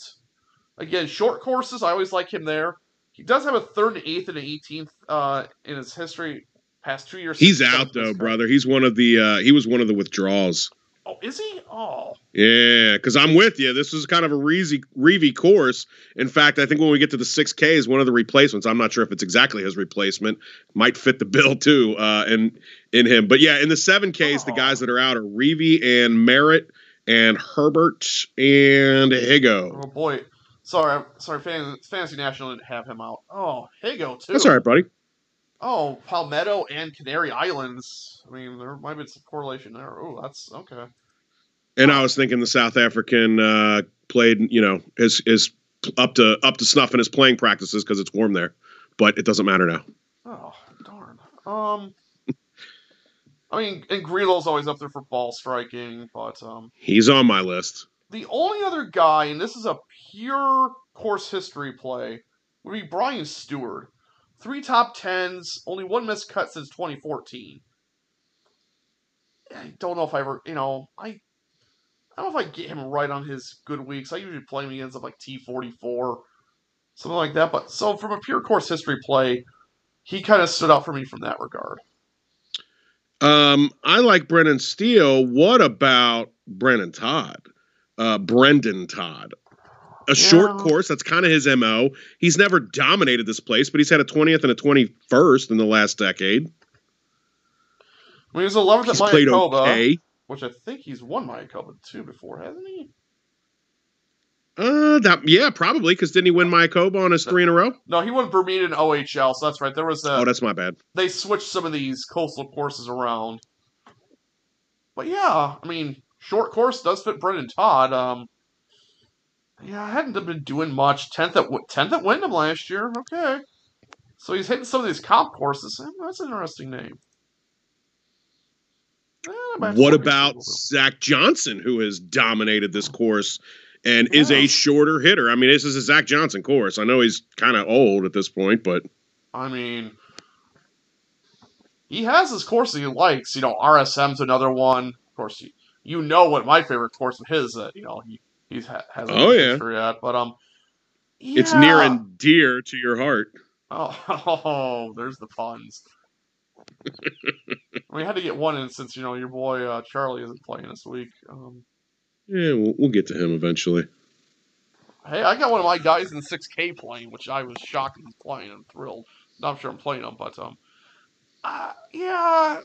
Again, short courses, I always like him there. He does have a 3rd and 8th and an 18th in his history past 2 years. He's out, though, brother. He's one of the he was one of the withdrawals. Oh, is he? Oh. Yeah, because I'm with you. This is kind of a Reavie course. In fact, I think when we get to the 6K is one of the replacements. I'm not sure if it's exactly his replacement. Might fit the bill, too, in him. But, yeah, in the 7Ks, the guys that are out are Reavie and Merritt and Herbert and Higo. Oh, boy. Sorry, Fantasy National didn't have him out. Oh, Higo, too. That's all right, buddy. Oh, Palmetto and Canary Islands. I mean, there might be some correlation there. Oh, that's okay. And I was thinking the South African played, you know, is up to snuff in his playing practices because it's warm there. But it doesn't matter now. Oh, darn. I mean, and Greenall's always up there for ball striking, but he's on my list. The only other guy, and this is a pure course history play, would be Brian Stewart. 3 top 10s, only 1 missed cut since 2014. I don't know if I ever, you know, I don't know if I get him right on his good weeks. I usually play him against like T44, something like that. But so from a pure course history play, he kind of stood out for me from that regard. I like Brendan Steele. What about Brendan Todd? Brendan Todd. A short course, that's kind of his MO. He's never dominated this place, but he's had a 20th and a 21st in the last decade. I mean, he was 11th at Mayakoba, okay. Which I think he's won Mayakoba too before, hasn't he? Yeah, probably, because didn't he win Mayakoba on his 3 in a row? No, he won Bermuda and OHL, so that's right. There was that. Oh, that's my bad. They switched some of these coastal courses around. But yeah, I mean... Short course does fit Brendan Todd. Yeah, I hadn't been doing much. 10th at Wyndham last year. Okay. So he's hitting some of these comp courses. That's an interesting name. What about Zach Johnson, who has dominated this course and is a shorter hitter? I mean, this is a Zach Johnson course. I know he's kind of old at this point, but... I mean, he has his course that he likes. You know, RSM's another one. Of course, you know what my favorite course of his that, you know, he hasn't history yet. But, yeah. It's near and dear to your heart. Oh, there's the puns. We had to get one in since, you know, your boy Charlie isn't playing this week. Yeah, we'll get to him eventually. Hey, I got one of my guys in 6K playing, which I was shocked he's playing. I'm thrilled. Not sure I'm playing him, but yeah,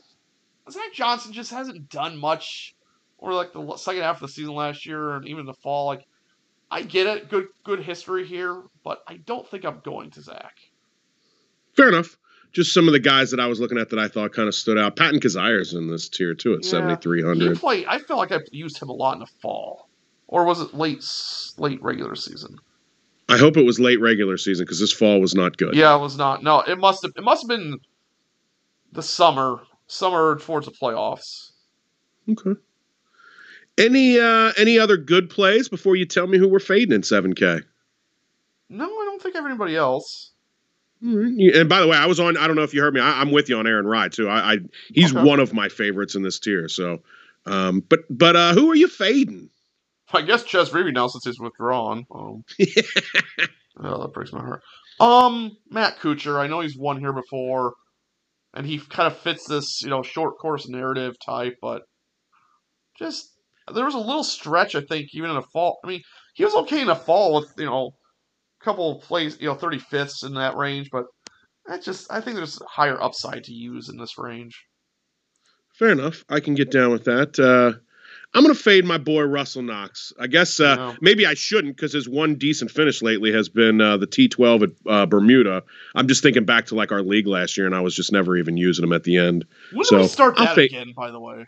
Zach Johnson just hasn't done much over like the second half of the season last year, and even the fall. Like, I get it, good history here, but I don't think I'm going to Zach. Fair enough. Just some of the guys that I was looking at that I thought kind of stood out. Patton Kazire's in this tier, too, at 7,300. I feel like I used him a lot in the fall. Or was it late regular season? I hope it was late regular season, because this fall was not good. Yeah, it was not. No, it must have been the summer towards the playoffs. Okay. Any other good plays before you tell me who we're fading in 7K? No, I don't think I have anybody else. And by the way, I was on, I don't know if you heard me, I'm with you on Aaron Rye too. He's one of my favorites in this tier. So, but who are you fading? I guess Ches Reavie now since he's withdrawn. Oh, that breaks my heart. Matt Kuchar, I know he's won here before and he kind of fits this, you know, short course narrative type, but just, there was a little stretch, I think, even in the fall. I mean, he was okay in the fall with, you know, couple of plays, you know, 35ths in that range, but I think there's higher upside to use in this range. Fair enough. I can get down with that. I'm going to fade my boy Russell Knox. I guess maybe I shouldn't because his one decent finish lately has been the T12 at Bermuda. I'm just thinking back to like our league last year, and I was just never even using him at the end. When do we start that again, by the way?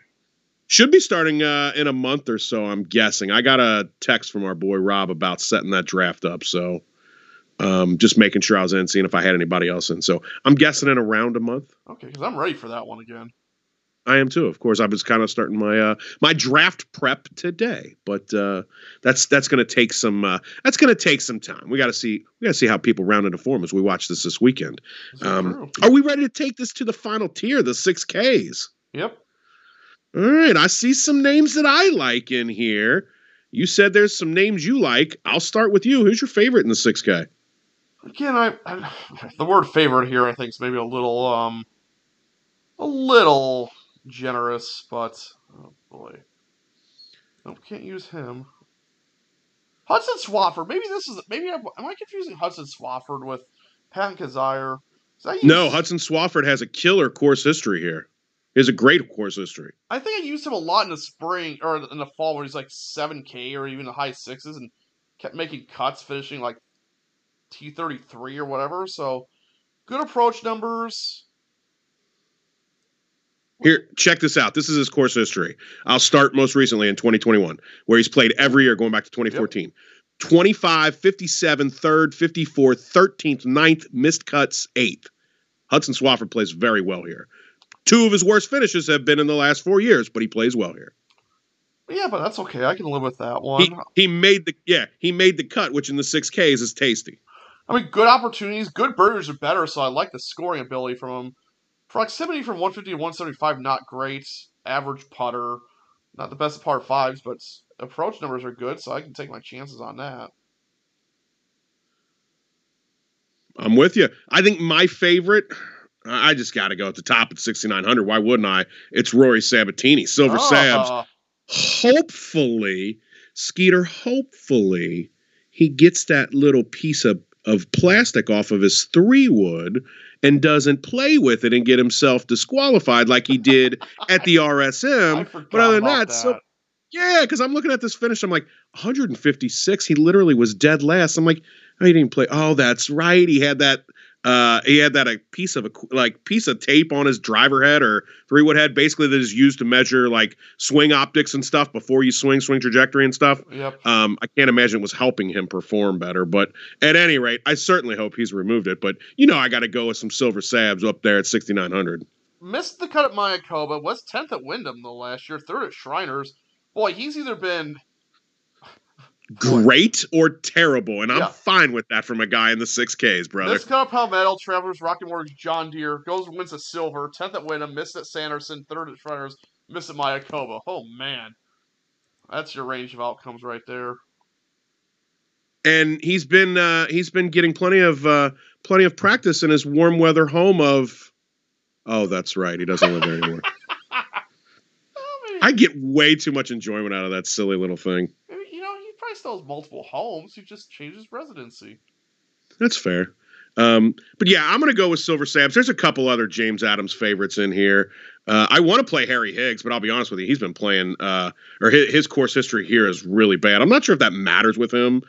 Should be starting in a month or so, I'm guessing. I got a text from our boy Rob about setting that draft up, so... just making sure I was in, seeing if I had anybody else in. So I'm guessing in around a month. Okay, because I'm ready for that one again. I am too. Of course, I was kind of starting my my draft prep today, but that's going to take some time. We got to see how people round into form as we watch this weekend. Are we ready to take this to the final tier, the 6Ks? Yep. All right, I see some names that I like in here. You said there's some names you like. I'll start with you. Who's your favorite in the 6K? Again, I the word favorite here I think is maybe a little generous, but oh boy. No, can't use him. Hudson Swafford. Am I confusing Hudson Swafford with Patton Kazire? No, Hudson Swafford has a killer course history here. He has a great course history. I think I used him a lot in the spring or in the fall when he's like 7K or even the high sixes and kept making cuts, finishing like T33 or whatever. So, good approach numbers. Here, check this out. This is his course history. I'll start most recently in 2021, where he's played every year going back to 2014. Yep. 25, 57, 3rd, 54th, 13th, 9th, missed cuts, 8th. Hudson Swafford plays very well here. Two of his worst finishes have been in the last 4 years, but he plays well here. Yeah, but that's okay. I can live with that one. He made the cut, which in the 6Ks is tasty. I mean, good opportunities, good birdies are better, so I like the scoring ability from him. Proximity from 150 to 175, not great. Average putter, not the best of par fives, but approach numbers are good, so I can take my chances on that. I'm with you. I think my favorite, I just got to go at the top at 6,900. Why wouldn't I? It's Rory Sabatini, Silver Sabs. Hopefully, Skeeter, he gets that little piece of plastic off of his 3-wood and doesn't play with it and get himself disqualified like he did at the RSM. But other than that, yeah, because I'm looking at this finish. I'm like, 156. He literally was dead last. I'm like, oh, he didn't play. Oh, that's right. He had that He had that a piece of tape on his driver head or three wood head, basically, that is used to measure like swing optics and stuff before you swing trajectory and stuff. Yep. I can't imagine it was helping him perform better, but at any rate, I certainly hope he's removed it. But you know, I got to go with some silver sabs up there at 6,900. Missed the cut at Mayakoba. Was 10th at Wyndham the last year. Third at Shriners. Boy, he's either been great or terrible, and I'm fine with that from a guy in the 6Ks, brother. This Cup, Palmetto, Travelers, Rocky Mortgage, John Deere, goes and wins a silver, 10th at Wyndham, missed at Sanderson, 3rd at Shriners, missed at Mayakoba. Oh, man. That's your range of outcomes right there. And he's been getting plenty of practice in his warm weather home of... Oh, that's right. He doesn't live there anymore. I get way too much enjoyment out of that silly little thing. He still has multiple homes. He just changes residency. That's fair. But yeah, I'm going to go with silver sabs. There's a couple other James Adams favorites in here. I want to play Harry Higgs, but I'll be honest with you. He's been playing, or his course history here is really bad. I'm not sure if that matters with him.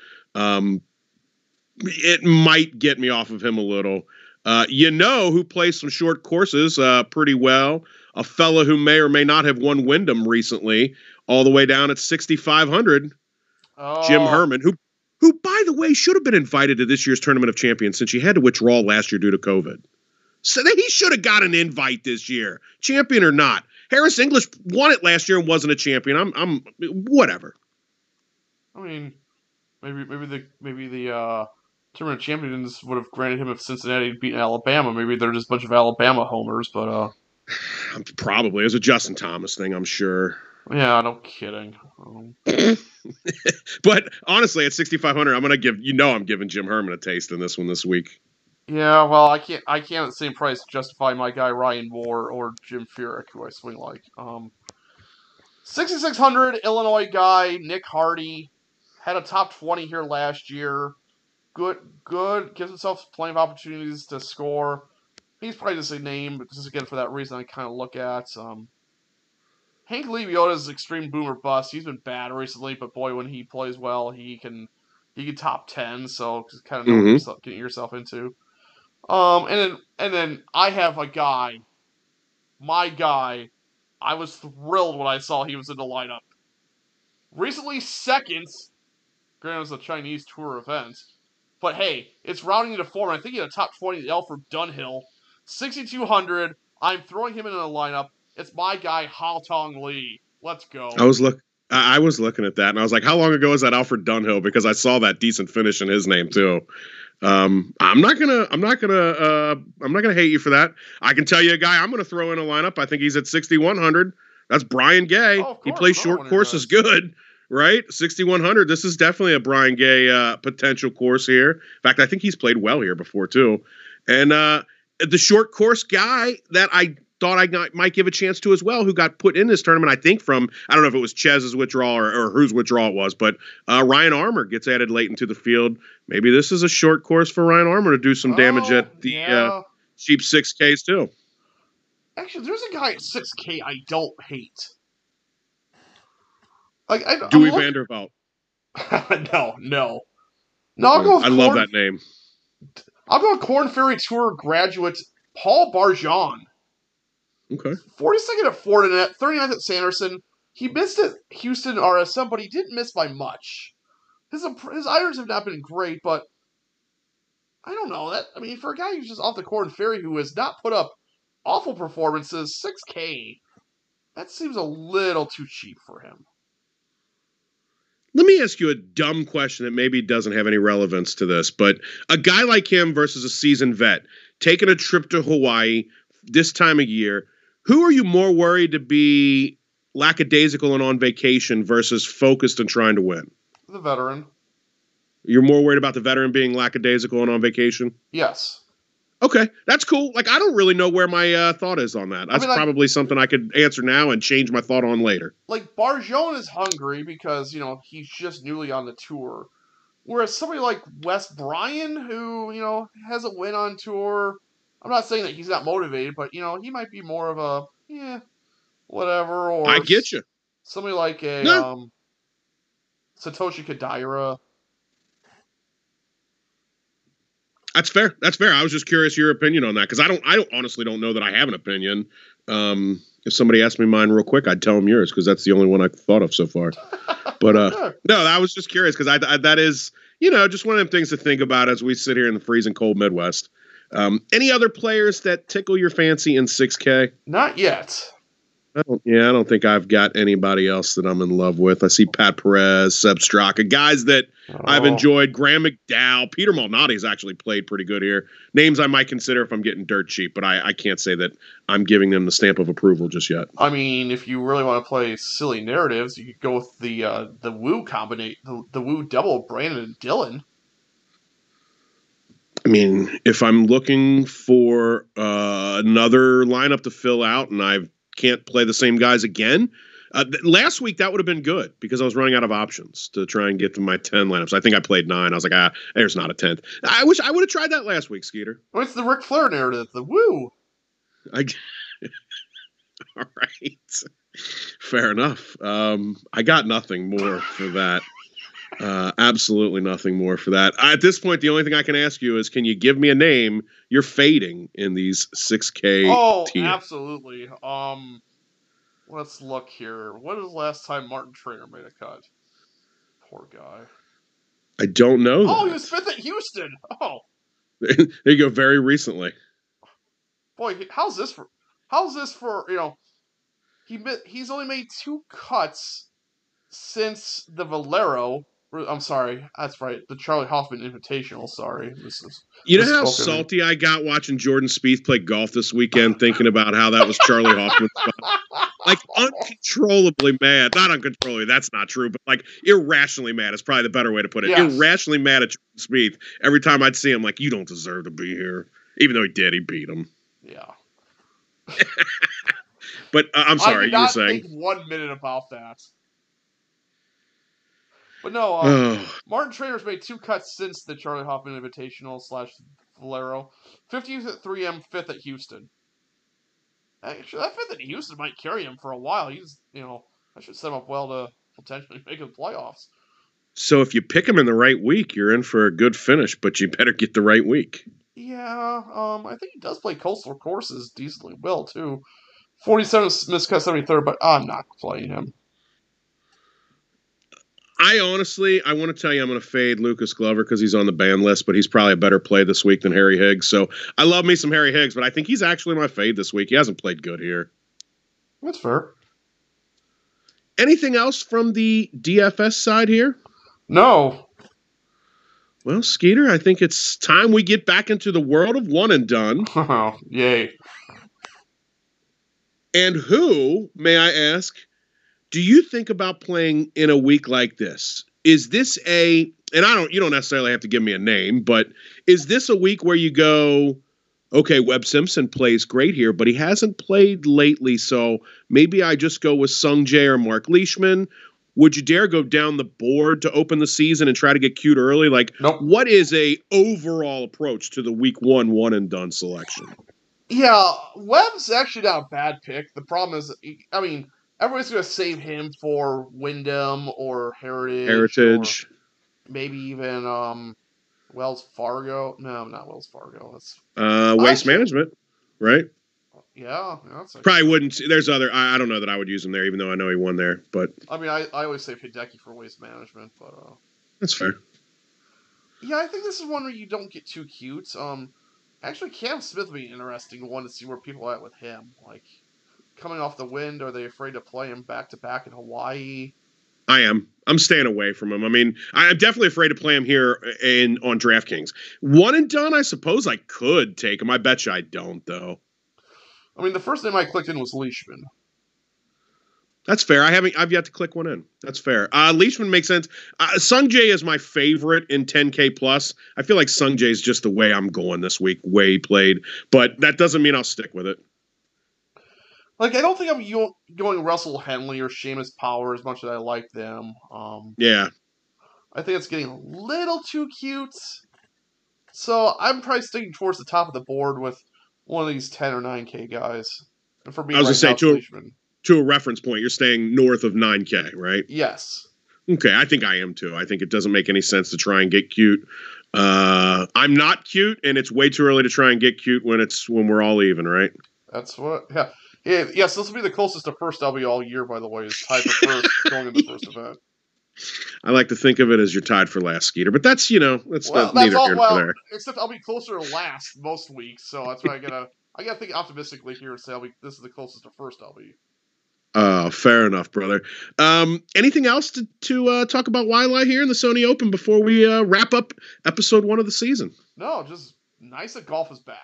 It might get me off of him a little. Who plays some short courses pretty well. A fella who may or may not have won Wyndham recently, all the way down at 6,500. Oh. Jim Herman, who, by the way, should have been invited to this year's Tournament of Champions since he had to withdraw last year due to COVID. So he should have got an invite this year, champion or not. Harris English won it last year and wasn't a champion. I'm whatever. I mean, maybe the Tournament of Champions would have granted him if Cincinnati had beaten Alabama. Maybe they're just a bunch of Alabama homers, but probably it was a Justin Thomas thing, I'm sure. Yeah, no kidding. But honestly, at 6,500, I'm gonna give I'm giving Jim Herman a taste in this one this week. Yeah, well, I can't at the same price justify my guy Ryan Moore or Jim Furyk, who I swing like. 6,600 Illinois guy Nick Hardy had a top 20 here last year. Good, gives himself plenty of opportunities to score. He's probably just a name, but just again for that reason I kind of look at. Hank Lebiota's extreme boomer bust. He's been bad recently, but boy, when he plays well, he can top 10. So just kind of know what you're getting yourself into. And then I have a guy, my guy. I was thrilled when I saw he was in the lineup. Recently, second. Granted, it was a Chinese tour event, but hey, it's rounding into form. I think he had a top 20 Alfred Dunhill, 6,200. I'm throwing him into the lineup. It's my guy, Hao Tong Lee. Let's go. I was looking at that, and I was like, how long ago is that Alfred Dunhill? Because I saw that decent finish in his name too. I'm not gonna hate you for that. I can tell you a guy I'm gonna throw in a lineup. I think he's at 6,100. That's Brian Gay. Oh, he plays short courses good, right? 6,100. This is definitely a Brian Gay potential course here. In fact, I think he's played well here before too. And the short course guy that I thought I might give a chance to as well, who got put in this tournament, I think from, I don't know if it was Chez's withdrawal or whose withdrawal it was, but Ryan Armour gets added late into the field. Maybe this is a short course for Ryan Armour to do some damage at the cheap 6Ks too. Actually, there's a guy at 6K I don't hate. Like Dewey Vanderbilt. No. I love that name. I'll go with Corn Ferry Tour graduate Paul Barjon. Okay. 42nd at Fortinet, 39th at Sanderson. He missed at Houston RSM, but he didn't miss by much. His irons have not been great, but I don't know. For a guy who's just off the Corn Ferry who has not put up awful performances, 6K, that seems a little too cheap for him. Let me ask you a dumb question that maybe doesn't have any relevance to this, but a guy like him versus a seasoned vet, taking a trip to Hawaii this time of year, who are you more worried to be lackadaisical and on vacation versus focused and trying to win? The veteran. You're more worried about the veteran being lackadaisical and on vacation? Yes. Okay, that's cool. I don't really know where my thought is on that. That's probably something I could answer now and change my thought on later. Barjon is hungry because, he's just newly on the tour. Whereas somebody like Wes Bryan, who, has a win on tour, I'm not saying that he's not motivated, but, he might be more of a, whatever. Or I get you. Somebody like Satoshi Kodaira. That's fair. That's fair. I was just curious your opinion on that, because I honestly don't know that I have an opinion. If somebody asked me mine real quick, I'd tell them yours, because that's the only one I've thought of so far. But no, I was just curious, because that is, just one of them things to think about as we sit here in the freezing cold Midwest. Any other players that tickle your fancy in 6K? Not yet. I don't think I've got anybody else that I'm in love with. I see Pat Perez, Seb Straka, guys that I've enjoyed. Graham McDowell, Peter Malnati's actually played pretty good here. Names I might consider if I'm getting dirt cheap, but I can't say that I'm giving them the stamp of approval just yet. I mean, if you really want to play silly narratives, you could go with the Woo combination, the Woo double, Brandon and Dillon. I mean, if I'm looking for another lineup to fill out and I can't play the same guys again, last week that would have been good because I was running out of options to try and get to my 10 lineups. I think I played 9. I was like, there's not a 10th. I wish I would have tried that last week, Skeeter. Well, it's the Ric Flair narrative, the Woo. All right. Fair enough. I got nothing more for that. Absolutely nothing more for that. At this point, the only thing I can ask you is, can you give me a name you're fading in these 6K? Oh, tiers? Absolutely. Let's look here. What is the last time Martin Traynor made a cut? Poor guy. I don't know. Oh, he was 5th at Houston. Oh, there you go. Very recently. Boy, how's this for? He's only made 2 cuts since the Valero. I'm sorry. That's right. The Charlie Hoffman Invitational. Sorry. You know how salty I got watching Jordan Spieth play golf this weekend, thinking about how that was Charlie Hoffman's spot. Like, uncontrollably mad. Not uncontrollably. That's not true. But, like, irrationally mad is probably the better way to put it. Yes. Irrationally mad at Jordan Spieth. Every time I'd see him, like, you don't deserve to be here. Even though he did. He beat him. Yeah. But I'm sorry. You were saying. I did not think 1 minute about that. But no, Martin Traynor made 2 cuts since the Charlie Hoffman Invitational / Valero. 50th at 3M, 5th at Houston. Actually, that 5th at Houston might carry him for a while. He's, that should set him up well to potentially make the playoffs. So if you pick him in the right week, you're in for a good finish, but you better get the right week. Yeah, I think he does play coastal courses decently well, too. 47th miscut, 73rd, but I'm not playing him. I want to tell you I'm going to fade Lucas Glover because he's on the ban list, but he's probably a better play this week than Harry Higgs. So I love me some Harry Higgs, but I think he's actually my fade this week. He hasn't played good here. That's fair. Anything else from the DFS side here? No. Well, Skeeter, I think it's time we get back into the world of one and done. Oh, yay. And who, may I ask, do you think about playing in a week like this? Is this you don't necessarily have to give me a name, but is this a week where you go, okay, Webb Simpson plays great here, but he hasn't played lately, so maybe I just go with Sungjae or Mark Leishman? Would you dare go down the board to open the season and try to get cute early? Like, nope. What is a overall approach to the week 1 and done selection? Yeah, Webb's actually not a bad pick. The problem is, everybody's going to save him for Wyndham or Heritage. Or maybe even Wells Fargo. No, not Wells Fargo. That's Waste Management, right? Yeah. Probably wouldn't. There's other. I don't know that I would use him there, even though I know he won there. But I mean, I always save Hideki for Waste Management. But that's fair. Yeah, I think this is one where you don't get too cute. Actually, Cam Smith would be an interesting one to see where people are at with him. Like, coming off the wind, are they afraid to play him back-to-back in Hawaii? I am. I'm staying away from him. I mean, I'm definitely afraid to play him here on DraftKings. One and done, I suppose I could take him. I bet you I don't, though. I mean, the first name I clicked in was Leishman. That's fair. I've yet to click one in. That's fair. Leishman makes sense. Sungjae is my favorite in 10K+. I feel like Sungjae is just the way I'm going this week, way played. But that doesn't mean I'll stick with it. Like, I don't think I'm going Russell Henley or Seamus Power as much as I like them. Yeah. I think it's getting a little too cute. So I'm probably sticking towards the top of the board with one of these 10 or 9K guys. And for me, I was going to say, to a reference point, you're staying north of 9K, right? Yes. Okay, I think I am too. I think it doesn't make any sense to try and get cute I'm not cute, and it's way too early to try and get cute when we're all even, right? That's what. Yeah. Yes, this will be the closest to first I'll be all year, by the way, is tied for first going into the first event. I like to think of it as you're tied for last, Skeeter, but that's, that's well, not neither here nor there. Except I'll be closer to last most weeks, so that's why I gotta think optimistically here and say this is the closest to first I'll be. Fair enough, brother. Anything else to talk about Wailea here in the Sony Open before we wrap up episode 1 of the season? No, just nice that golf is back.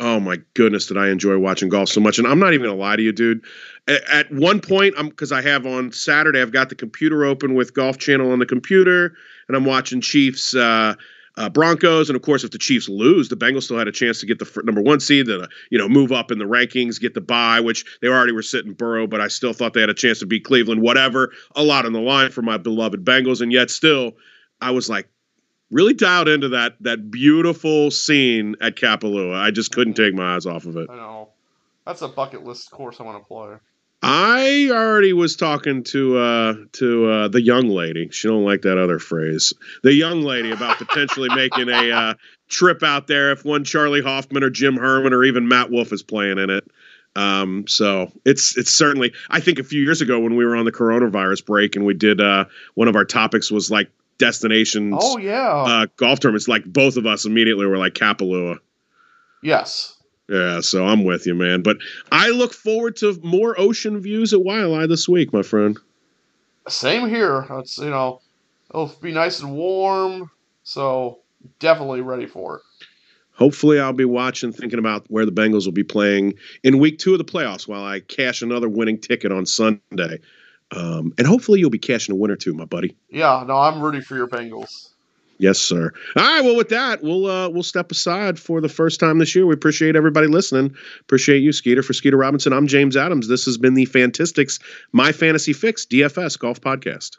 Oh my goodness, did I enjoy watching golf so much. And I'm not even going to lie to you, dude. At one point, because I have on Saturday, I've got the computer open with Golf Channel on the computer, and I'm watching Chiefs Broncos. And, of course, if the Chiefs lose, the Bengals still had a chance to get the number one seed, to, move up in the rankings, get the bye, which they already were sitting Burrow, but I still thought they had a chance to beat Cleveland, whatever. A lot on the line for my beloved Bengals. And yet still, I was like, really dialed into that beautiful scene at Kapalua. I just couldn't take my eyes off of it. I know. That's a bucket list course I want to play. I already was talking to the young lady. She don't like that other phrase. The young lady about potentially making a trip out there if one Charlie Hoffman or Jim Herman or even Matt Wolf is playing in it. So it's certainly, I think a few years ago when we were on the coronavirus break and we did one of our topics was like, destinations. Oh yeah, golf tournaments. Like both of us immediately were like Kapalua. Yes. Yeah, so I'm with you, man. But I look forward to more ocean views at Wailea this week, my friend. Same here. It's it'll be nice and warm. So definitely ready for it. Hopefully, I'll be watching, thinking about where the Bengals will be playing in week 2 of the playoffs while I cash another winning ticket on Sunday. And hopefully you'll be cashing a win or two, my buddy. Yeah, no, I'm rooting for your Bengals. Yes, sir. All right, well, with that, we'll step aside for the first time this year. We appreciate everybody listening. Appreciate you, Skeeter. For Skeeter Robinson, I'm James Adams. This has been the Fantastics My Fantasy Fix DFS Golf Podcast.